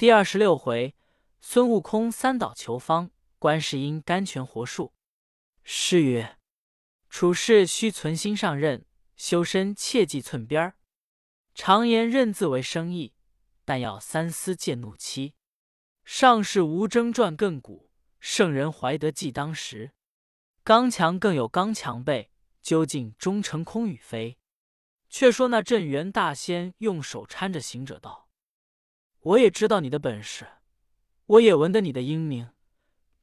第26回，孙悟空三岛求方，观世音甘泉活树。诗曰：处事须存心上任，修身切忌寸边。常言认字为生意，但要三思戒怒欺。上士无争赚亘古，圣人怀德济当时。刚强更有刚强辈，究竟终成空与非。却说那镇元大仙用手搀着行者道：我也知道你的本事，我也闻得你的英名，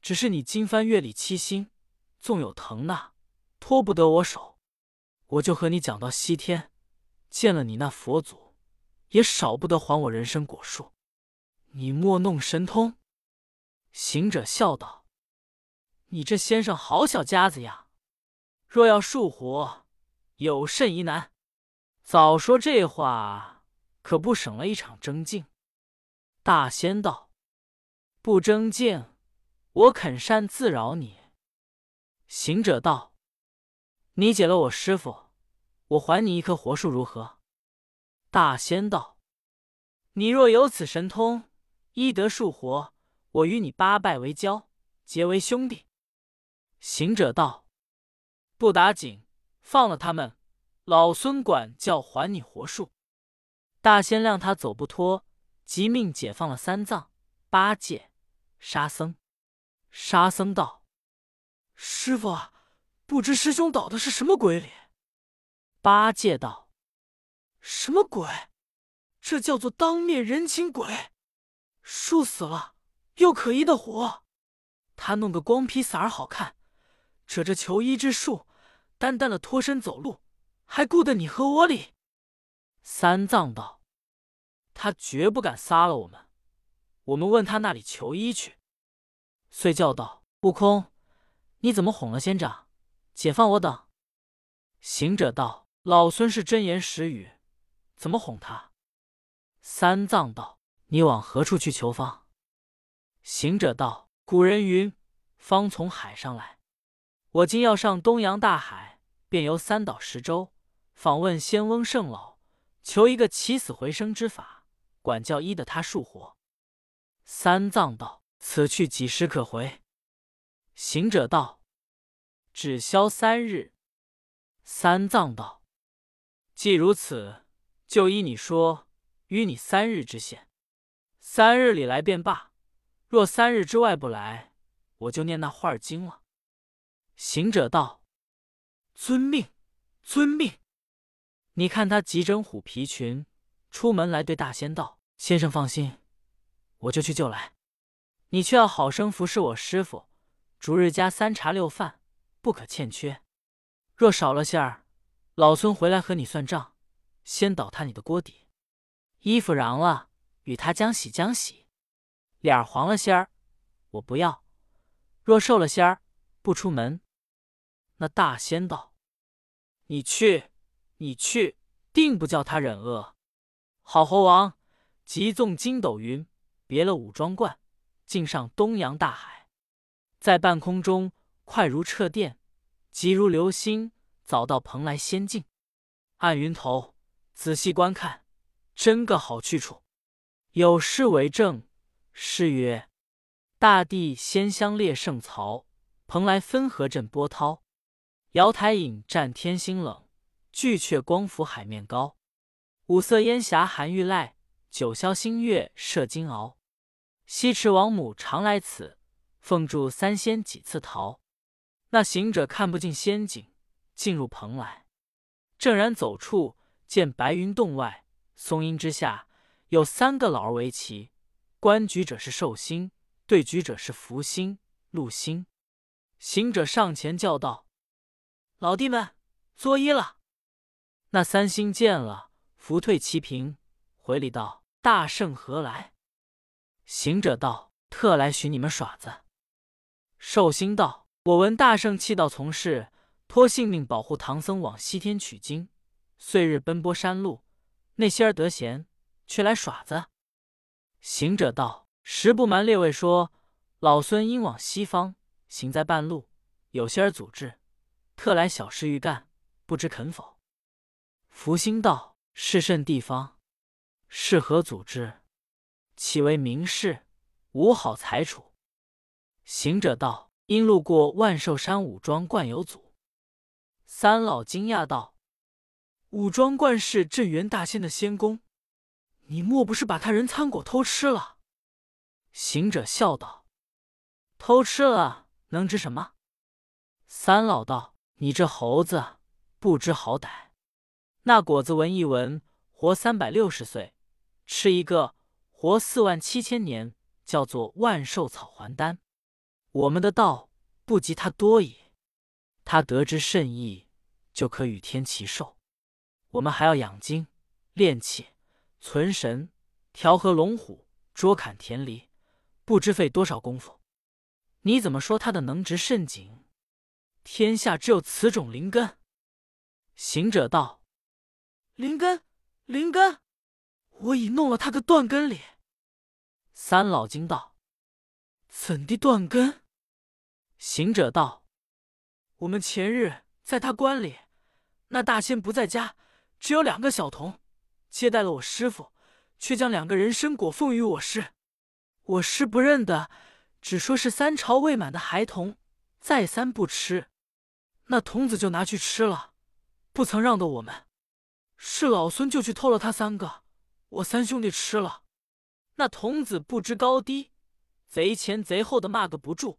只是你今番月里七星，纵有腾那，脱不得我手。我就和你讲到西天，见了你那佛祖，也少不得还我人参果树。你莫弄神通。行者笑道：你这先生好小家子呀，若要树活，有甚疑难？早说这话，可不省了一场争竞。大仙道：不争竞，我肯善自饶你。行者道：你解了我师父，我还你一棵活树如何？大仙道：你若有此神通，医得树活，我与你八拜为交，结为兄弟。行者道：不打紧，放了他们，老孙管教还你活树。大仙谅他走不脱，即命解放了三藏、八戒、沙僧。沙僧道：师父啊，不知师兄倒的是什么鬼理？八戒道：什么鬼？这叫做当面人情鬼。树死了，又可疑的活。他弄个光披伞儿好看，扯着求医之术，单单的脱身走路，还顾得你和我理？三藏道：他绝不敢撒了我们，我们问他那里求医去。遂叫道：悟空，你怎么哄了仙长，解放我等？行者道：老孙是真言实语，怎么哄他？三藏道：你往何处去求方？行者道：古人云，方从海上来。我今要上东洋大海，便游三岛十洲，访问仙翁圣老，求一个起死回生之法，管教医的他树活。三藏道：此去几时可回？行者道：只消3日。三藏道：既如此，就依你说，与你3日之限。3日里来便罢，若3日之外不来，我就念那画经了。行者道：遵命，遵命。你看他急整虎皮裙，出门来对大仙道：先生放心，我就去就来。你却要好生服侍我师父，逐日加3茶6饭，不可欠缺。若少了馅儿，老孙回来和你算账，先倒他你的锅底。衣服瓤了，与他将洗将洗。脸儿黄了馅儿，我不要。若瘦了馅儿，不出门。那大仙道：你去，你去，定不叫他忍饿。好猴王，急纵筋斗云，别了武装观，竟上东洋大海。在半空中，快如掣电，急如流星，早到蓬莱仙境。按云头，仔细观看，真个好去处。有诗为证，诗曰：大地仙乡列圣曹，蓬莱分河震波涛。瑶台影战天星冷，巨阙光浮海面高。五色烟霞含玉籁，九霄星月射金鳌。西池王母常来此，奉祝三仙几次逃。那行者看不尽仙景，进入蓬莱。正然走处，见白云洞外，松阴之下，有3个老儿围棋，观局者是寿星，对局者是福星、禄星。行者上前叫道：老弟们，作揖了。那3星见了，伏退其平，回礼道：大圣何来？行者道：特来许你们耍子。寿星道：我闻大圣弃道从事，托性命保护唐僧往西天取经，岁日奔波山路，那些儿得闲，却来耍子。行者道：实不瞒列位说，老孙因往西方，行在半路，有些儿阻滞，特来小事欲干，不知肯否？福星道：是甚地方？是何组织？岂为名士，无好裁处。行者道：因路过万寿山武装观有阻。三老惊讶道：武装观是镇元大仙的仙宫，你莫不是把他人参果偷吃了？行者笑道：偷吃了能值什么？三老道：你这猴子不知好歹，那果子闻一闻活360岁，吃一个活47000年，叫做万寿草还丹，我们的道不及他多矣。他得知甚意，就可与天齐寿。我们还要养精练气存神，调和龙虎，捉砍田狸，不知费多少功夫。你怎么说他的能值甚紧？天下只有此种灵根。行者道：灵根，我已弄了他个断根里。三老惊道：怎地断根？行者道：我们前日在他关里，那大仙不在家，只有2个小童，接待了我师父，却将2个人参果奉与我师。我师不认得，只说是3朝未满的孩童，再三不吃。那童子就拿去吃了，不曾让得我们。是老孙就去偷了他3个，我3兄弟吃了。那童子不知高低，贼前贼后的骂个不住。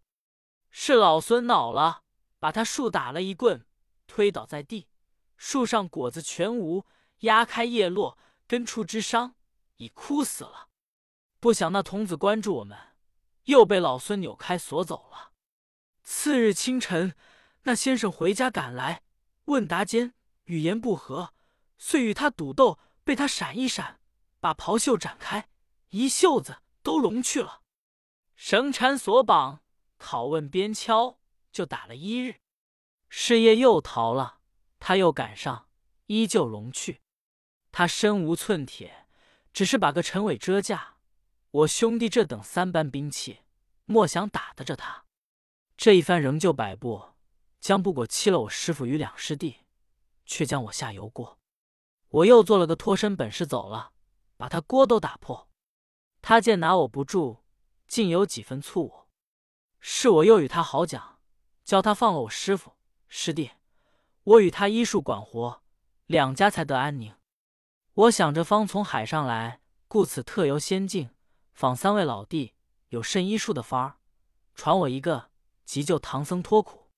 是老孙恼了，把他树打了一棍，推倒在地，树上果子全无，压开叶落，根处之伤已枯死了。不想那童子关注我们，又被老孙扭开锁走了。次日清晨，那先生回家赶来，问答间语言不合，遂与他赌斗，被他闪一闪，把袍袖展开，一袖子都拢去了。绳缠索绑，拷问鞭敲，就打了1日。是夜又逃了，他又赶上，依旧拢去。他身无寸铁，只是把个陈尾遮架。我兄弟这等3般兵器，莫想打得着他。这一番仍旧摆布，将不果欺了我师父与2师弟，却将我下油锅。我又做了个脱身本事走了，把他锅都打破。他见拿我不住，竟有几分粗我。是我又与他好讲，教他放了我师父、师弟，我与他医术管活，2家才得安宁。我想着方从海上来，故此特游仙境，访3位老弟有甚医术的法儿，传我一个，急救唐僧脱苦。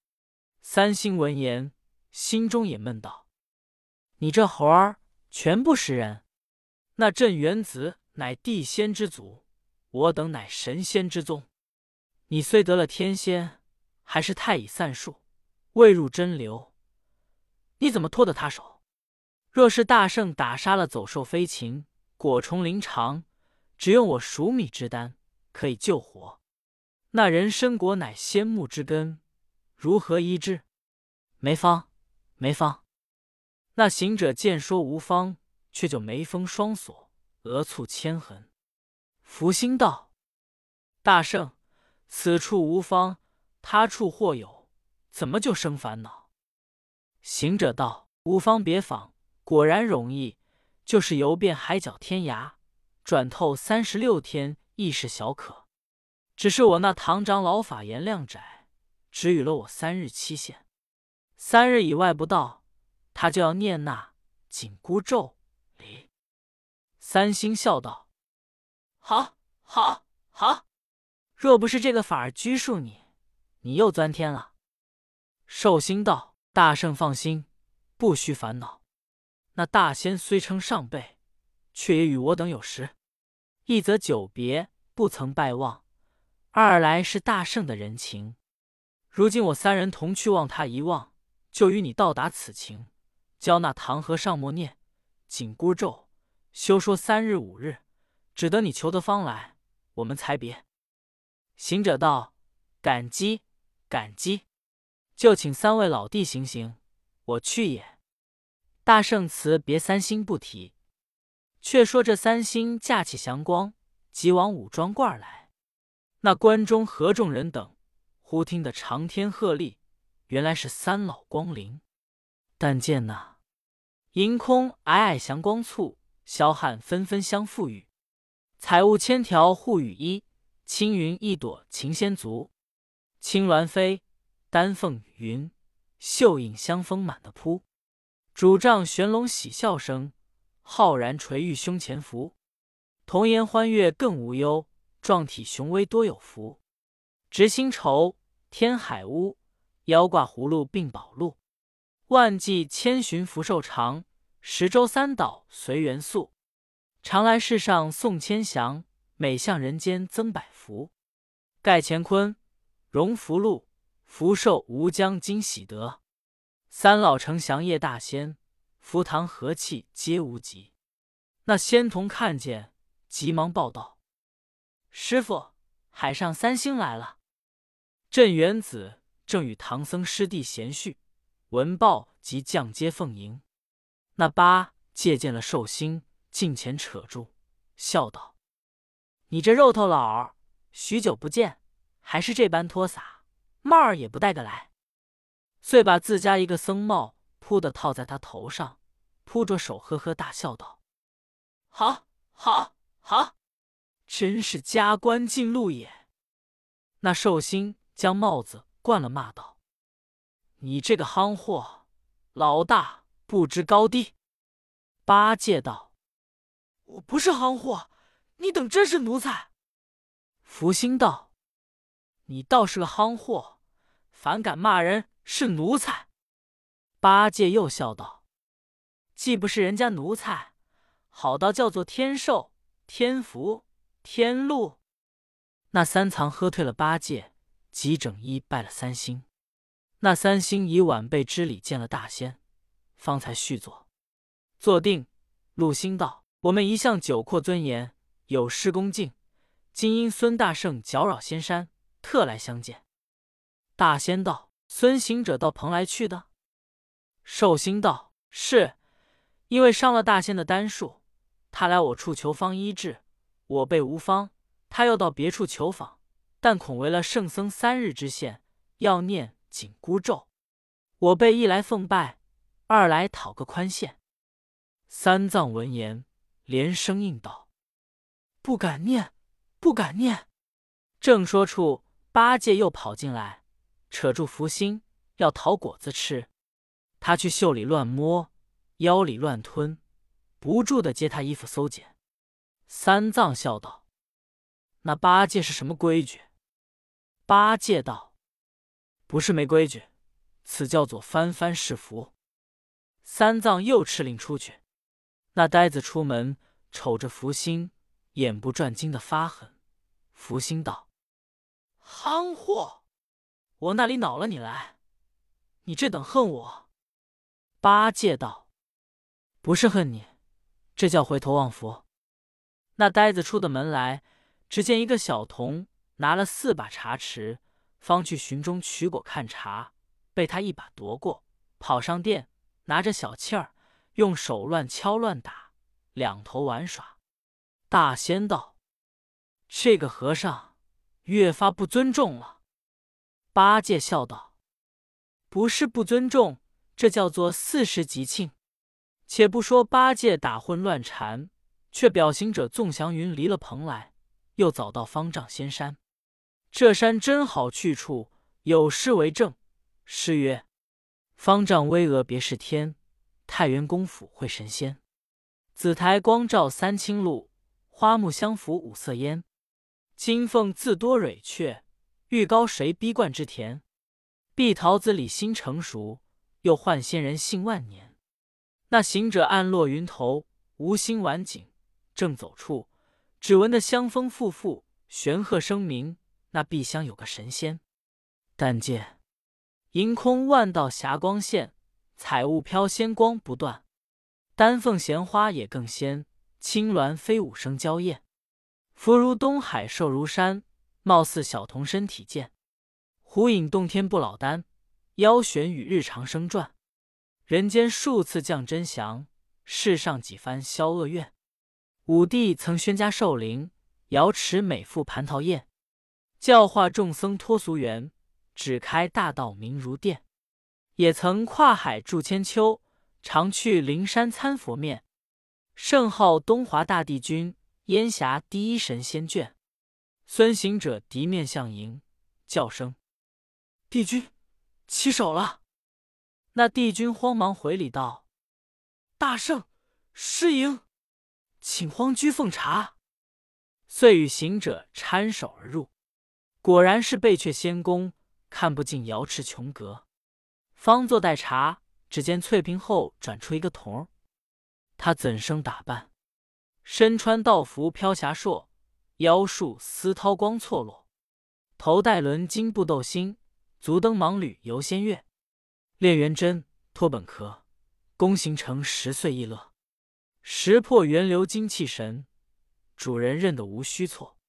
三星闻言，心中也闷道：你这猴儿全不识人。那镇元子乃地仙之祖，我等乃神仙之宗。你虽得了天仙，还是太乙散术，未入真流，你怎么脱得他手？若是大圣打杀了走兽飞禽、果虫灵长，只用我黍米之丹可以救活。那人参果乃仙木之根，如何医之？没方。那行者见说无方，却就眉峰双锁，额蹙千痕。福星道：大圣，此处无方，他处或有，怎么就生烦恼？行者道：无方别仿，果然容易，就是游遍海角天涯，转透36天，亦是小可。只是我那堂长老法言量窄，只予了我3日期限，3日以外不到，他就要念那紧箍咒离。三星笑道：好，若不是这个法儿拘束你，你又钻天了。寿星道：大圣放心，不须烦恼。那大仙虽称上辈，却也与我等有时。一则久别，不曾拜望；二来是大圣的人情。如今我3人同去望他一望，就与你到达此情，教那唐和尚默念紧箍咒，休说3日5日，只得你求得方来，我们才别。行者道：感激，就请3位老弟行，我去也。大圣辞别3星不提，却说这3星架起祥光，即往武装观来。那关中何众人等忽听得长天鹤唳，原来是3老光临。但见那银空皑皑祥光簇，霄汉纷纷相覆雨，财物千条护羽衣，青云一朵擎仙足。青鸾飞，丹凤云，秀影香风满的扑。拄杖玄龙喜笑声，浩然垂玉胸前伏。童颜欢悦更无忧，壮体雄威多有福。执新愁，天海乌，腰挂葫芦并宝路。万计千寻福寿长，十洲三岛随缘宿。常来世上送千祥，每向人间增百福。盖乾坤，荣福禄，福寿无疆今喜得。三老成祥业大仙，福堂和气皆无极。那仙童看见，急忙报道：师父，海上三星来了。镇元子正与唐僧师弟闲叙，闻报即降阶奉迎。那八戒见了寿星，近前扯住，笑道：“你这肉头老儿，许久不见，还是这般拖洒，帽儿也不带个来。”遂把自家一个僧帽扑的套在他头上，扑着手呵呵大笑道：“好，好，好，真是加官进禄也。”那寿星将帽子灌了，骂道：“你这个夯货，老大不知高低。”八戒道：“我不是夯货，你等真是奴才。”福星道：“你倒是个夯货，反敢骂人是奴才。”八戒又笑道：“既不是人家奴才，好到叫做天寿、天福、天禄。”那三藏喝退了八戒，即整衣拜了三星。那三星以晚辈之礼见了大仙，方才续坐。坐定，陆星道：“我们一向久阔尊严，有失恭敬，今因孙大圣搅扰仙山，特来相见。”大仙道：“孙行者到蓬莱去的？”寿星道：“是，因为伤了大仙的丹术，他来我处求方医治，我辈无方，他又到别处求访，但恐违了圣僧3日之限，要念紧箍咒，我辈一来奉拜，二来讨个宽限。”三藏闻言，连声应道：“不敢念，不敢念。”正说处，八戒又跑进来，扯住福星要讨果子吃。他去袖里乱摸，腰里乱吞，不住的揭他衣服搜检。三藏笑道：“那八戒是什么规矩？”八戒道：“不是没规矩，此叫做翻番是福。”三藏又敕令出去。那呆子出门，瞅着福星，眼不转睛的发狠。福星道：“夯货，我那里恼了你来？你这等恨我？”八戒道：“不是恨你，这叫回头望佛。”那呆子出的门来，只见一个小童拿了4把茶匙，方去寻中取果看茶，被他一把夺过，跑上殿，拿着小气儿，用手乱敲乱打，两头玩耍。大仙道：“这个和尚越发不尊重了。”八戒笑道：“不是不尊重，这叫做40吉庆。”且不说八戒打混乱缠，却表行者纵祥云离了蓬莱，又早到方丈仙山。这山真好去处，有诗为证。诗曰：“方丈巍峨别是天，太原功夫会神仙。紫台光照三清路，花木相拂五色烟。金凤自多蕊雀，玉高谁逼冠之田。碧桃子里新成熟，又唤仙人信万年。那行者暗落云头，无心玩景。正走处，只闻得香风馥馥，玄鹤声鸣。那碧香有个神仙，但见银空万道霞光现，彩雾飘仙光不断。丹凤衔花也更鲜，青鸾飞舞声娇艳。福如东海寿如山，貌似小童身体健。虎影洞天不老丹，腰悬与日长生转。人间数次降真祥，世上几番消恶怨。五帝曾宣加寿龄，瑶池每赴蟠桃宴。教化众僧脱俗缘，只开大道明如电。也曾跨海住千秋，常去灵山参佛面。圣号东华大帝君，烟霞第一神仙卷。孙行者敌面相迎，叫声：“帝君，起手了！”那帝君慌忙回礼道：“大圣，失迎，请荒居奉茶。”遂与行者搀手而入，果然是贝阙仙宫，看不尽瑶池琼阁。方坐待茶，只见翠屏后转出一个童儿，他怎生打扮？身穿道服飘霞烁，腰束丝绦光错落，头戴纶巾布斗星，足蹬芒履游仙月。炼元针，脱本壳，功行成10岁亦乐。识破源流精气神，主人认得无虚错。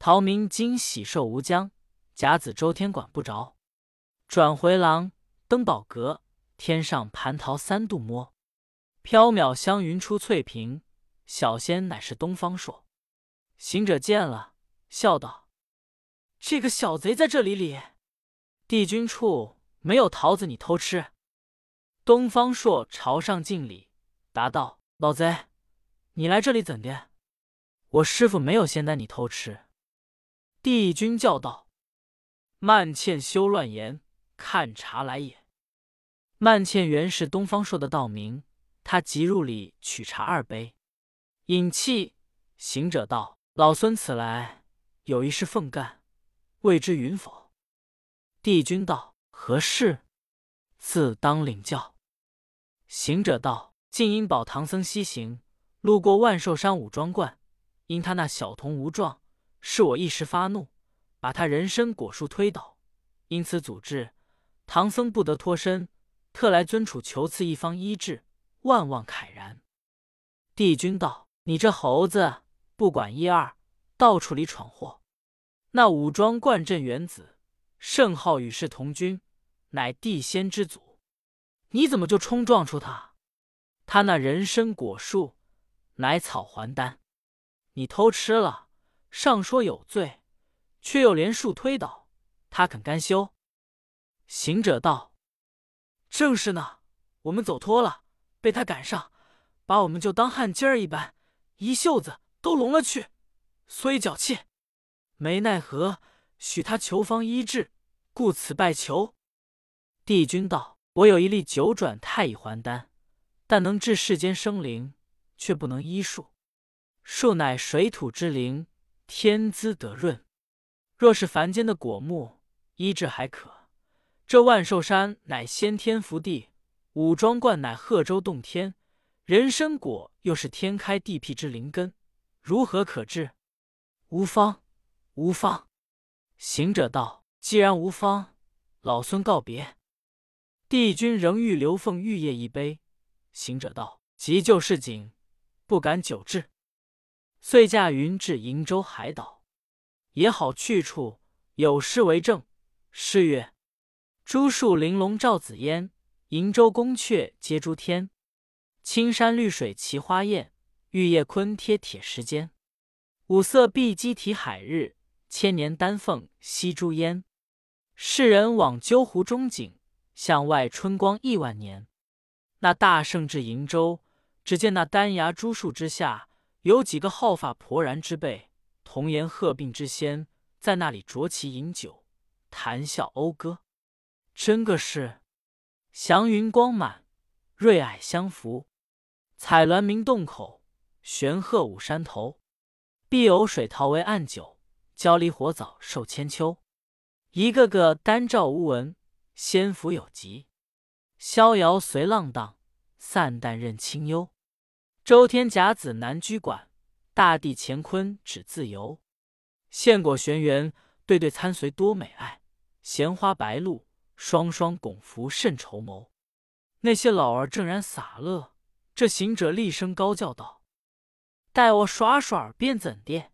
陶明今喜寿无疆，甲子周天管不着。转回廊，登宝阁，天上蟠桃3度摸。缥缈香云出翠屏，小仙乃是东方朔。行者见了，笑道：“这个小贼在这里！帝君处没有桃子，你偷吃。”东方朔朝上敬礼，答道：“老贼，你来这里怎的？我师父没有仙丹，你偷吃。”帝君叫道：“曼倩休乱言，看茶来也。”曼倩原是东方朔的道名。他即入里取茶2杯，饮气。行者道：“老孙此来有一事奉干，未知允否？”帝君道：“何事？自当领教。”行者道：“静音宝唐僧西行，路过万寿山五庄观，因他那小童无状，是我一时发怒，把他人参果树推倒，因此阻滞，唐僧不得脱身，特来尊处求赐一方医治，万望慨然。”帝君道：“你这猴子，不管一二，到处里闯祸。那武装冠镇元子，圣号与世同君，乃地仙之祖，你怎么就冲撞出他？他那人参果树，乃草还丹，你偷吃了，上说有罪，却又连树推倒，他肯甘休？”行者道：“正是呢，我们走脱了，被他赶上，把我们就当旱鸡儿一般，一袖子都笼了去，所以脚气。没奈何，许他求方医治，故此拜求。”帝君道：“我有一粒9转太乙还丹，但能治世间生灵，却不能医术。树乃水土之灵，天资得润。若是凡间的果木，医治还可。这万寿山乃先天福地，五庄观乃贺州洞天，人参果又是天开地辟之灵根，如何可治？”“无方，无方。”行者道：“既然无方，老孙告别。”帝君仍欲留凤玉液1杯，行者道：“急救市井，不敢久滞。”遂驾云至瀛洲海岛，也好去处，有诗为证。诗曰：“朱树玲珑照紫烟，瀛洲宫阙接诸天，青山绿水齐花艳，玉叶鲲贴铁石坚。五色碧鸡啼海日，千年丹凤吸朱烟。世人往鸠湖中景，向外春光10000年。”那大圣至瀛洲，只见那丹崖朱树之下，有几个好发婆然之辈，童颜鹤鬓之仙，在那里酌其饮酒，谈笑讴歌，真个是祥云光满，瑞霭相扶。彩鸾鸣洞口，玄鹤舞山头。碧藕水桃为暗酒，焦梨火枣寿千秋。一个个丹照无闻，仙福有极。逍遥随浪荡，散淡任清幽。周天甲子难居管，大地乾坤只自由。现果玄元，对对参随多美爱。闲花白露，双双拱拂甚筹谋。那些老儿正然洒乐，这行者厉声高叫道：“待我耍耍便怎的？”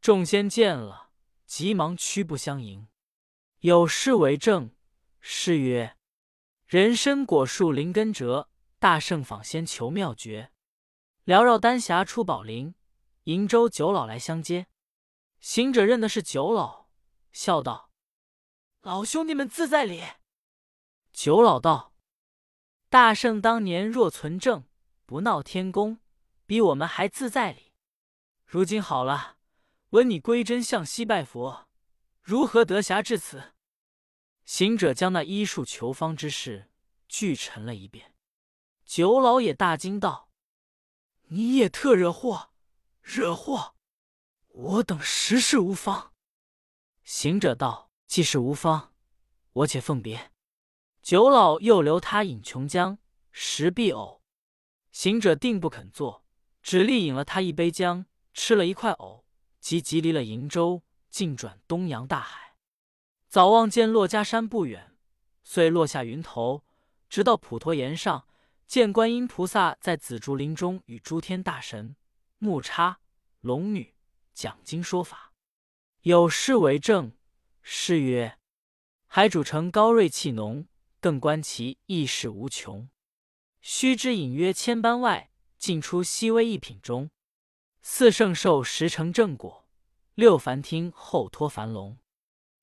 众仙见了，急忙屈步相迎。有诗为证，诗曰：“人参果树灵根折，大圣访仙求妙诀。缭绕丹霞出宝林，瀛洲九老来相接。”行者认的是九老，笑道：“老兄弟们自在理。”九老道：“大圣当年若存正，不闹天宫，比我们还自在理。如今好了，闻你归真向西拜佛，如何得暇至此？”行者将那医术求方之事俱陈了一遍。九老也大惊道：“你也特惹祸，惹祸！我等实是无方。”行者道：“既是无方，我且奉别。”九老又留他饮琼浆，食必藕。行者定不肯做，只力饮了他一杯浆，吃了一块藕，即离了瀛州，尽转东洋大海。早望见珞珈山不远，遂落下云头，直到普陀岩上，见观音菩萨在紫竹林中与诸天大神、木叉、龙女讲经说法，有诗为证。诗曰：“海主成高瑞气浓，更观其意事无穷。须知隐约千般外，尽出细微一品中。四圣受十成正果，六凡听后脱凡笼。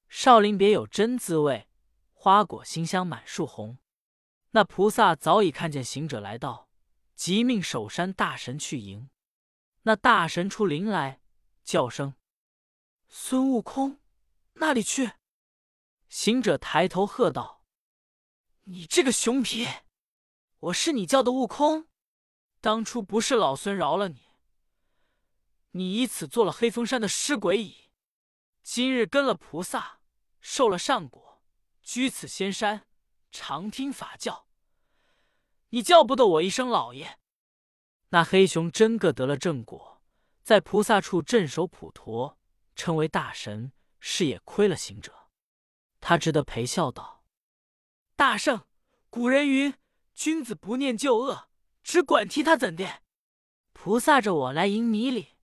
少林别有真滋味，花果馨香满树红。”那菩萨早已看见行者来到，即命守山大神去迎。那大神出林来，叫声：“孙悟空，那里去？”行者抬头喝道：“你这个熊痞，我是你叫的悟空，当初不是老孙饶了你，你以此做了黑风山的尸鬼矣。今日跟了菩萨，受了善果，居此仙山，常听法教，你叫不得我一声老爷。”那黑熊真个得了正果，在菩萨处镇守普陀，称为大神，是也亏了行者。他只得陪笑道：“大圣，古人云，君子不念旧恶，只管踢他怎的？菩萨着我来迎你礼。”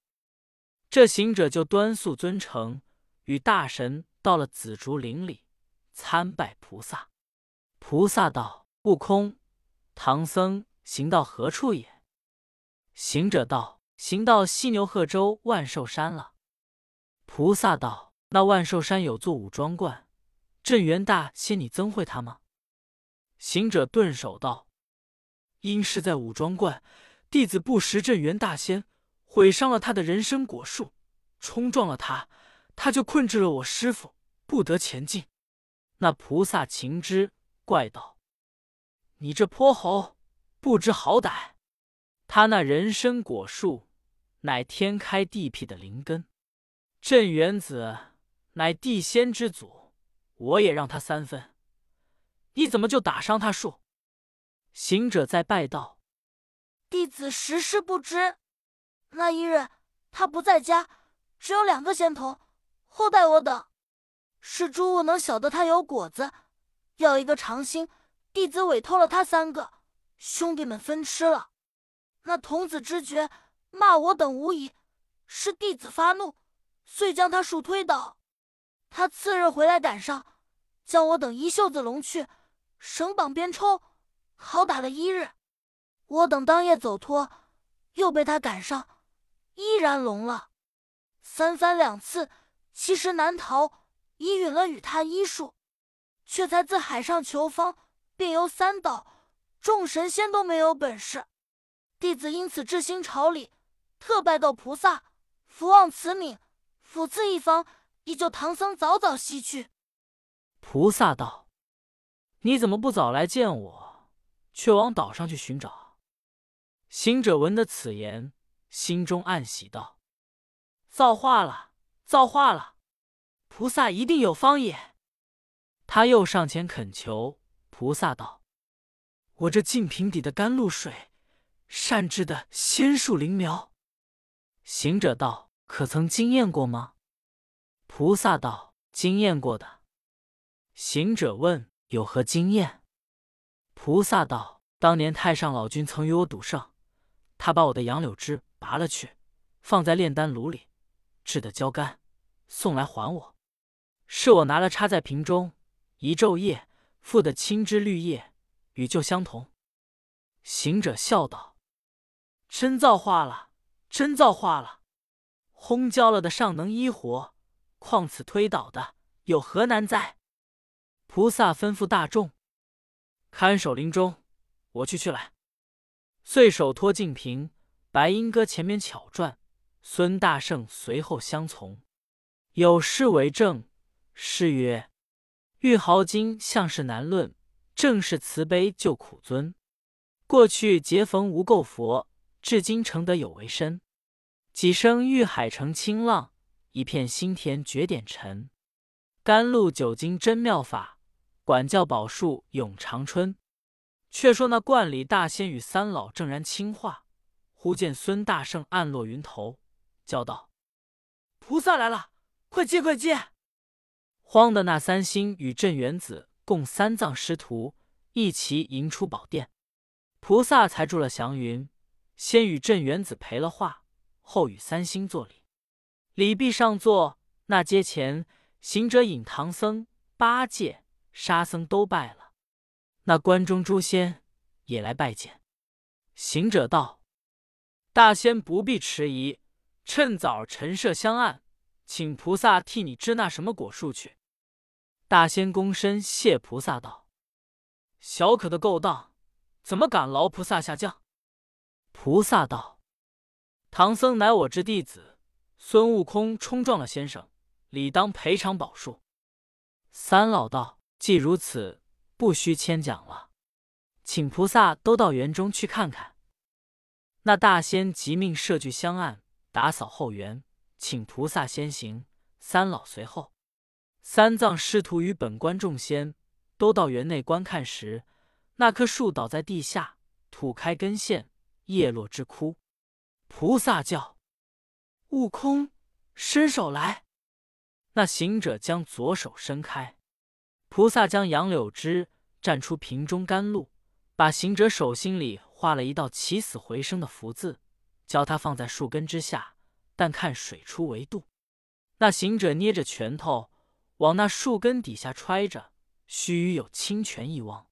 这行者就端肃尊诚，与大神到了紫竹林里，参拜菩萨。菩萨道：“悟空，唐僧行到何处也？”行者道：“行到犀牛贺州万寿山了。”菩萨道：“那万寿山有座五庄观，镇元大仙你曾会他吗？”行者顿首道：“因是在五庄观，弟子不识镇元大仙，毁伤了他的人参果树，冲撞了他，他就困制了我师父，不得前进。”那菩萨情之，怪道：“你这泼猴，不知好歹！他那人参果树，乃天开地辟的灵根，镇元子乃地仙之祖，我也让他三分，你怎么就打伤他树？”行者再拜道：“弟子实是不知。那一日，他不在家，只有两个仙童后代我等。是诸物能晓得他有果子，要一个长心，弟子委托了他三个，兄弟们分吃了。那童子知觉，骂我等无疑，是弟子发怒，遂将他树推倒。他次日回来赶上，将我等一袖子拢去，绳绑鞭抽，好打了一日。我等当夜走脱，又被他赶上，依然聋了。三番两次，其实难逃，已允了与他医术，却才自海上求方，便游三岛，众神仙都没有本事。弟子因此至心朝礼，特拜告菩萨，福望慈悯，辅赐一方，以救唐僧早早西去。”菩萨道：“你怎么不早来见我，却往岛上去寻找？”行者闻得此言，心中暗喜道：“造化了，造化了！菩萨一定有方也。”他又上前恳求菩萨道：“我这净瓶底的甘露水，善制的仙树灵苗。”行者道：“可曾经验过吗？”菩萨道：“经验过的。”行者问：“有何经验？”菩萨道：“当年太上老君曾与我赌胜，他把我的杨柳枝拔了去，放在炼丹炉里，制得焦干，送来还我。是我拿了插在瓶中，一昼夜，复的青枝绿叶，与旧相同。”行者笑道：“真造化了，真造化了！烘焦了的尚能医活，况此推倒的，有何难哉？”菩萨吩咐大众看守林中，我去来。遂手托净瓶，白莺歌前面巧转，孙大圣随后相从。有诗为证，诗曰：“玉毫经向是难论，正是慈悲救苦尊。过去结逢无垢佛，至今诚得有为身。几生遇海澄清浪，一片心田绝点尘。甘露九经真妙法，管教宝树永长春。”却说那观里大仙与三老正然轻话，忽见孙大圣暗落云头，叫道：“菩萨来了，快接快接！”慌的那三星与镇元子共三藏师徒一齐迎出宝殿，菩萨才住了祥云，先与镇元子赔了话，后与三星作礼。礼毕上座，那阶前行者引唐僧、八戒、沙僧都拜了。那关中诸仙也来拜见。行者道：“大仙不必迟疑，趁早陈设香案，请菩萨替你支那什么果树去。”大仙躬身谢菩萨道：“小可的勾当，怎么敢劳菩萨下降？”菩萨道：“唐僧乃我之弟子，孙悟空冲撞了先生，理当赔偿宝树。”三老道：“既如此，不需谦讲了，请菩萨都到园中去看看。”那大仙即命设具香案，打扫后园，请菩萨先行，三老随后。三藏师徒与本观众仙都到园内观看时，那棵树倒在地下，吐开根线，叶落枝枯。菩萨叫：“悟空，伸手来！”那行者将左手伸开，菩萨将杨柳枝蘸出瓶中甘露，把行者手心里画了一道起死回生的福字，教他放在树根之下，但看水出为度。那行者捏着拳头往那树根底下揣着，须臾有清泉一汪。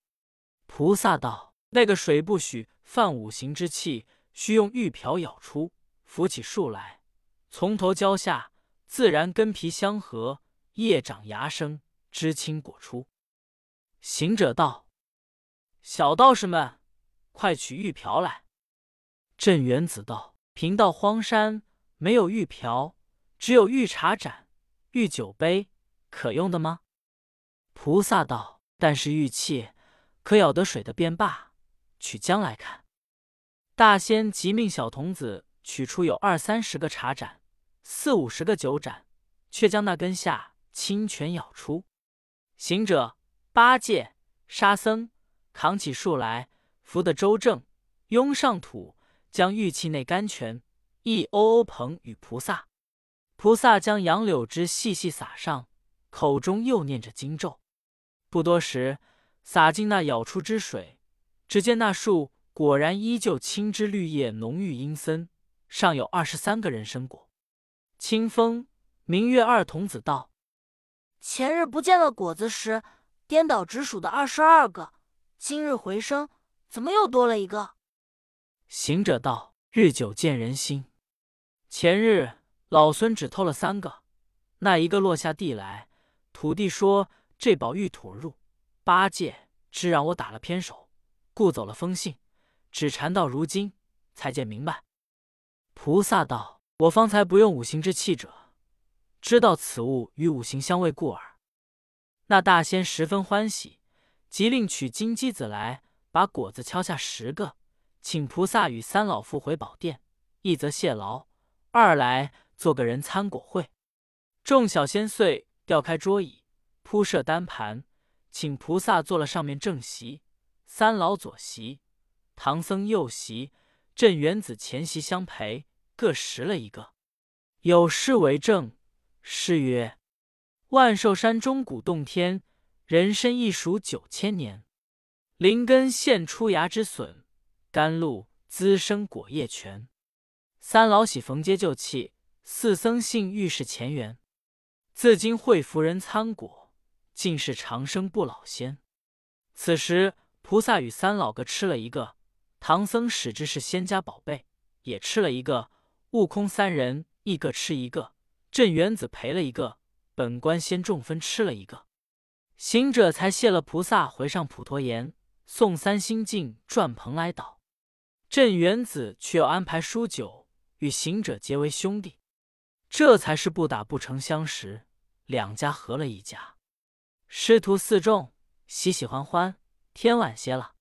菩萨道：“那个水不许犯五行之气，须用玉瓢舀出，扶起树来，从头浇下，自然根皮相合，叶长芽生，知青果出。”行者道：“小道士们，快取玉瓢来。”镇元子道：“贫道荒山，没有玉瓢，只有玉茶盏、玉酒杯，可用的吗？”菩萨道：“但是玉器，可舀得水的便罢，取将来看。”大仙即命小童子取出有20-30个茶盏、40-50个酒盏，却将那根下清泉舀出。行者、八戒、沙僧扛起树来，扶得周正，拥上土，将玉器内甘泉一欧欧捧与菩萨。菩萨将杨柳枝细细撒上，口中又念着经咒。不多时，撒进那舀出之水，只见那树果然依旧青枝绿叶，浓郁阴森，上有23个人参果。清风、明月二童子道：“前日不见了果子时，颠倒直数的22个，今日回生，怎么又多了一个？”行者道：“日久见人心。前日老孙只偷了3个，那一个落下地来，土地说这宝玉土入，八戒只让我打了偏手，故走了风信，只缠到如今才见明白。”菩萨道：“我方才不用五行之气者，知道此物与五行相位故耳。”那大仙十分欢喜，即令取金鸡子来，把果子敲下10个，请菩萨与三老复回宝殿，一则谢劳，二来做个人参果会。众小仙遂调开桌椅，铺设单盘，请菩萨做了上面正席，三老左席，唐僧右席，镇元子前席相陪，各拾了1个。有诗为证，诗曰：“万寿山中古洞天，人参一数9000年。灵根现出芽之笋，甘露滋生果叶全。三老喜逢接旧气，四僧幸遇是前缘。自今会服人参果，尽是长生不老仙。”此时菩萨与三老各吃了1个，唐僧使之是仙家宝贝，也吃了1个，悟空三人亦各吃1个，镇元子赔了1个，本官先中分吃了1个。行者才谢了菩萨，回上普陀岩，送三星进转蓬莱岛。镇元子却要安排书酒与行者结为兄弟，这才是不打不成相识，两家合了一家。师徒四众喜喜欢欢，天晚些了，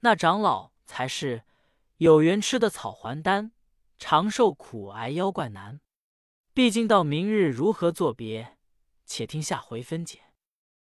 那长老才是有缘吃的草还丹，长寿苦挨妖怪难。毕竟到明日如何作别，且听下回分解。